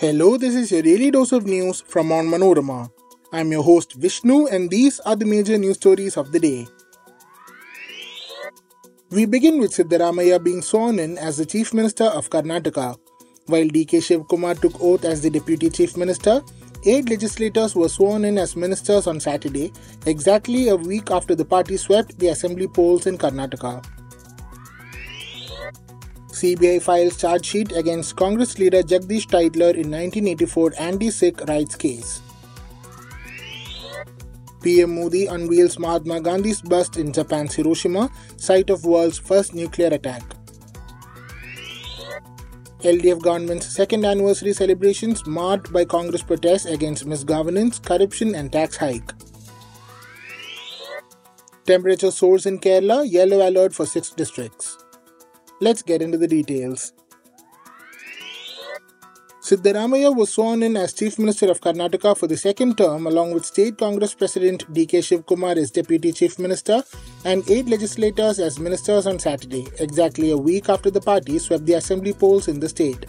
Hello, this is your daily dose of news from Onmanorama. I'm your host Vishnu and these are the major news stories of the day. We begin with Siddaramaiah being sworn in as the Chief Minister of Karnataka. While DK Shivakumar took oath as the Deputy Chief Minister, 8 legislators were sworn in as ministers on Saturday, exactly a week after the party swept the assembly polls in Karnataka. CBI files charge sheet against Congress leader Jagdish Tytler in 1984 anti-Sikh rights case. PM Modi unveils Mahatma Gandhi's bust in Japan's Hiroshima, site of world's first nuclear attack. LDF government's second anniversary celebrations marked by Congress protests against misgovernance, corruption and tax hike. Temperature soars in Kerala, yellow alert for 6 districts. Let's get into the details. Siddaramaiah was sworn in as Chief Minister of Karnataka for the second term along with State Congress President DK Shivakumar as Deputy Chief Minister and 8 legislators as ministers on Saturday, exactly a week after the party swept the assembly polls in the state.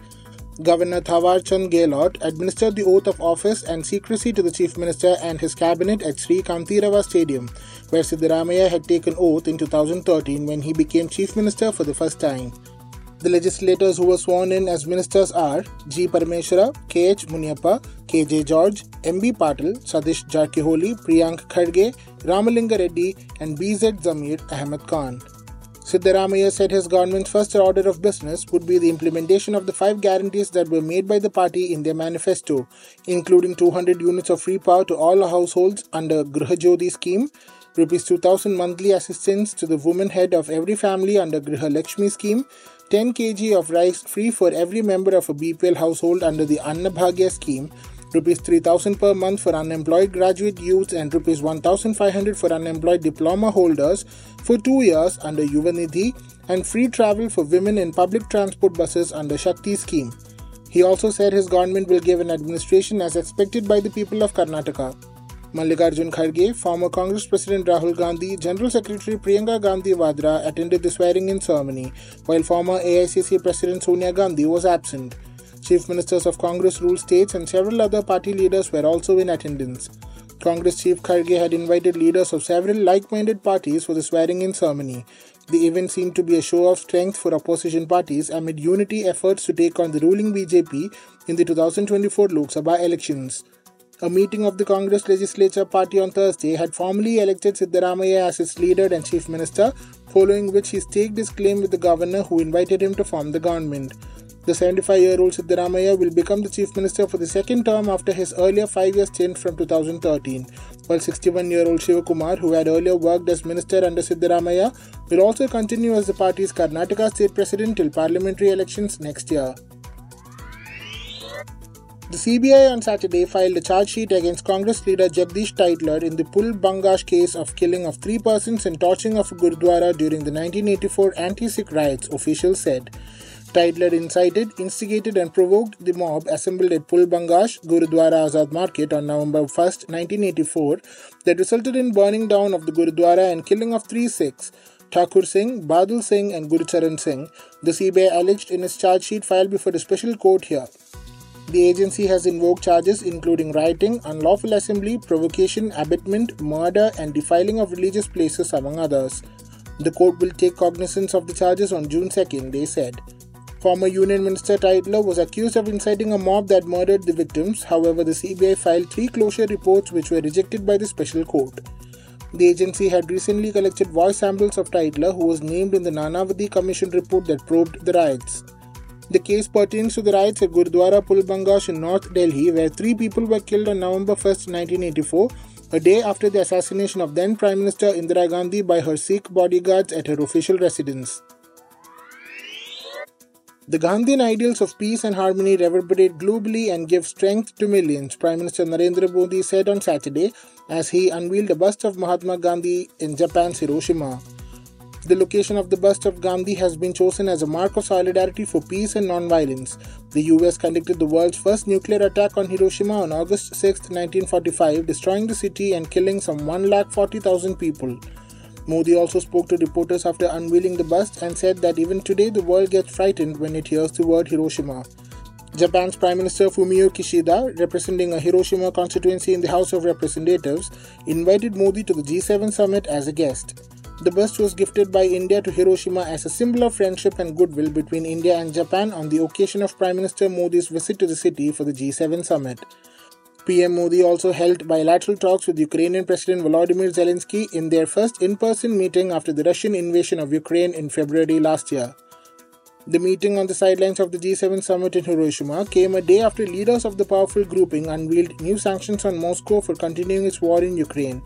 Governor Thawar Chand Gehlot administered the oath of office and secrecy to the Chief Minister and his cabinet at Sri Kantirava Stadium, where Siddaramaiah had taken oath in 2013 when he became Chief Minister for the first time. The legislators who were sworn in as ministers are G. Parmeshwara, K. H. Munyapa, K. J. George, M. B. Patil, Sadish Jarkiholi, Priyank Kharge, Ramalinga Reddy and B. Z. Zamir Ahmed Khan. Siddaramaiah said his government's first order of business would be the implementation of the 5 guarantees that were made by the party in their manifesto, including 200 units of free power to all households under Grihajyoti scheme, Rs 2000 monthly assistance to the woman head of every family under Griha Lakshmi scheme, 10 kg of rice free for every member of a BPL household under the Annabhagya scheme, Rs 3,000 per month for unemployed graduate youths and Rs 1,500 for unemployed diploma holders for 2 years under Yuva Nidhi and free travel for women in public transport buses under Shakti scheme. He also said his government will give an administration as expected by the people of Karnataka. Mallikarjun Kharge, former Congress President Rahul Gandhi, General Secretary Priyanka Gandhi Vadra attended the swearing-in ceremony, while former AICC President Sonia Gandhi was absent. Chief Ministers of Congress ruled states and several other party leaders were also in attendance. Congress Chief Kharge had invited leaders of several like-minded parties for the swearing-in ceremony. The event seemed to be a show of strength for opposition parties amid unity efforts to take on the ruling BJP in the 2024 Lok Sabha elections. A meeting of the Congress Legislature Party on Thursday had formally elected Siddaramaiah as its leader and chief minister, following which he staked his claim with the governor who invited him to form the government. The 75-year-old Siddaramaiah will become the chief minister for the second term after his earlier 5-year stint from 2013, while 61-year-old Shivakumar, who had earlier worked as minister under Siddaramaiah, will also continue as the party's Karnataka state president till parliamentary elections next year. The CBI on Saturday filed a charge sheet against Congress leader Jagdish Tytler in the Pul Bhangash case of killing of 3 persons and torching of a Gurdwara during the 1984 anti-Sikh riots, officials said. Tytler incited, instigated and provoked the mob assembled at Pul Bhangash, Gurudwara Azad Market on November 1, 1984 that resulted in burning down of the Gurudwara and killing of 3 Sikhs, Thakur Singh, Badal Singh and Gurcharan Singh, the CBI alleged in its charge sheet filed before a special court here. The agency has invoked charges including rioting, unlawful assembly, provocation, abetment, murder and defiling of religious places among others. The court will take cognizance of the charges on June 2, they said. Former Union Minister Tytler was accused of inciting a mob that murdered the victims, however the CBI filed 3 closure reports which were rejected by the special court. The agency had recently collected voice samples of Tytler who was named in the Nanavati Commission report that probed the riots. The case pertains to the riots at Gurdwara Pul Bhangash in North Delhi where 3 people were killed on November 1, 1984, a day after the assassination of then Prime Minister Indira Gandhi by her Sikh bodyguards at her official residence. The Gandhian ideals of peace and harmony reverberate globally and give strength to millions, Prime Minister Narendra Modi said on Saturday as he unveiled a bust of Mahatma Gandhi in Japan's Hiroshima. The location of the bust of Gandhi has been chosen as a mark of solidarity for peace and non-violence. The US conducted the world's first nuclear attack on Hiroshima on August 6, 1945, destroying the city and killing some 140,000 people. Modi also spoke to reporters after unveiling the bust and said that even today the world gets frightened when it hears the word Hiroshima. Japan's Prime Minister Fumio Kishida, representing a Hiroshima constituency in the House of Representatives, invited Modi to the G7 summit as a guest. The bust was gifted by India to Hiroshima as a symbol of friendship and goodwill between India and Japan on the occasion of Prime Minister Modi's visit to the city for the G7 summit. PM Modi also held bilateral talks with Ukrainian President Volodymyr Zelensky in their first in-person meeting after the Russian invasion of Ukraine in February last year. The meeting on the sidelines of the G7 summit in Hiroshima came a day after leaders of the powerful grouping unveiled new sanctions on Moscow for continuing its war in Ukraine.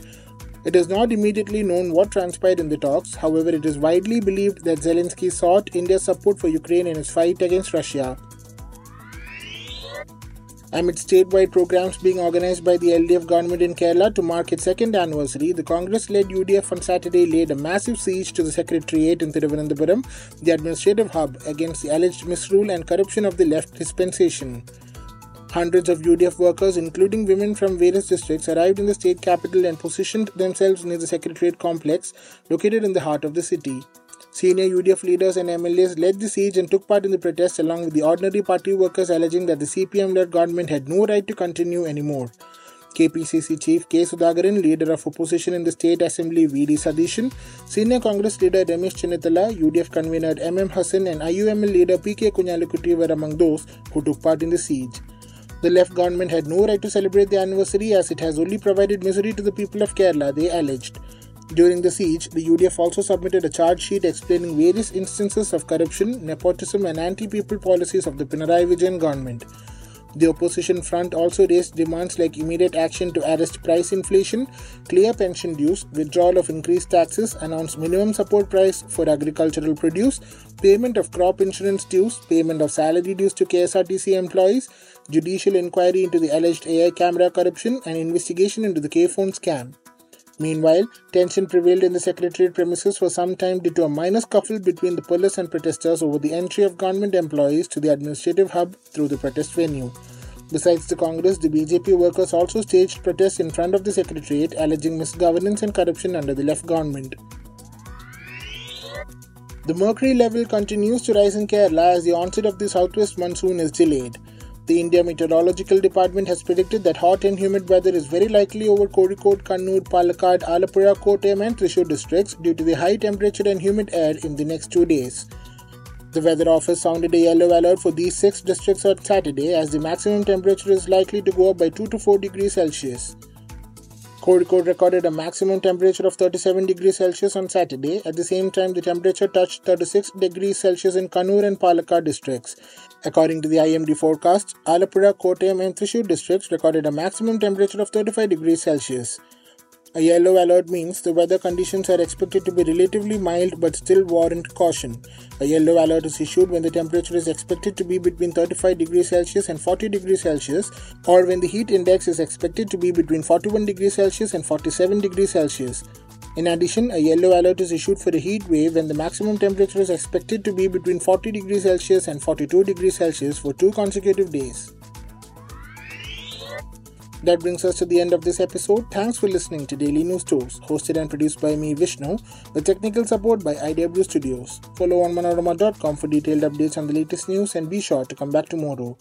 It is not immediately known what transpired in the talks, however it is widely believed that Zelensky sought India's support for Ukraine in its fight against Russia. Amid statewide programs being organised by the LDF government in Kerala to mark its second anniversary, the Congress-led UDF on Saturday laid a massive siege to the Secretariat in Thiruvananthapuram, the administrative hub, against the alleged misrule and corruption of the left dispensation. Hundreds of UDF workers, including women from various districts, arrived in the state capital and positioned themselves near the Secretariat complex, located in the heart of the city. Senior UDF leaders and MLAs led the siege and took part in the protests along with the ordinary party workers, alleging that the CPM-led government had no right to continue anymore. KPCC Chief K. Sudhakaran, leader of opposition in the State Assembly V.D. Sadishan, Senior Congress leader Ramesh Chennithala, UDF convener M.M. Hassan and IUML leader P.K. Kunyalukutti were among those who took part in the siege. The left government had no right to celebrate the anniversary as it has only provided misery to the people of Kerala, they alleged. During the siege, the UDF also submitted a charge sheet explaining various instances of corruption, nepotism and anti-people policies of the Pinarayi Vijayan government. The opposition front also raised demands like immediate action to arrest price inflation, clear pension dues, withdrawal of increased taxes, announced minimum support price for agricultural produce, payment of crop insurance dues, payment of salary dues to KSRTC employees, judicial inquiry into the alleged AI camera corruption and investigation into the K-phone scam. Meanwhile, tension prevailed in the Secretariat premises for some time due to a minor scuffle between the police and protesters over the entry of government employees to the administrative hub through the protest venue. Besides the Congress, the BJP workers also staged protests in front of the Secretariat alleging misgovernance and corruption under the left government. The mercury level continues to rise in Kerala as the onset of the southwest monsoon is delayed. The India Meteorological Department has predicted that hot and humid weather is very likely over Kozhikode, Kannur, Palakkad, Alappuzha, Kottayam and Thrissur districts due to the high temperature and humid air in the next 2 days. The Weather Office sounded a yellow alert for these 6 districts on Saturday as the maximum temperature is likely to go up by 2 to 4 degrees Celsius. Kozhikode recorded a maximum temperature of 37 degrees Celsius on Saturday. At the same time, the temperature touched 36 degrees Celsius in Kannur and Palakkad districts. According to the IMD forecast, Alappuzha, Kottayam and Thrissur districts recorded a maximum temperature of 35 degrees Celsius. A yellow alert means the weather conditions are expected to be relatively mild but still warrant caution. A yellow alert is issued when the temperature is expected to be between 35 degrees Celsius and 40 degrees Celsius or when the heat index is expected to be between 41 degrees Celsius and 47 degrees Celsius. In addition, a yellow alert is issued for a heat wave when the maximum temperature is expected to be between 40 degrees Celsius and 42 degrees Celsius for 2 consecutive days. That brings us to the end of this episode. Thanks for listening to Daily News Tours, hosted and produced by me, Vishnu, with technical support by IDW Studios. Follow Onmanorama.com for detailed updates on the latest news and be sure to come back tomorrow.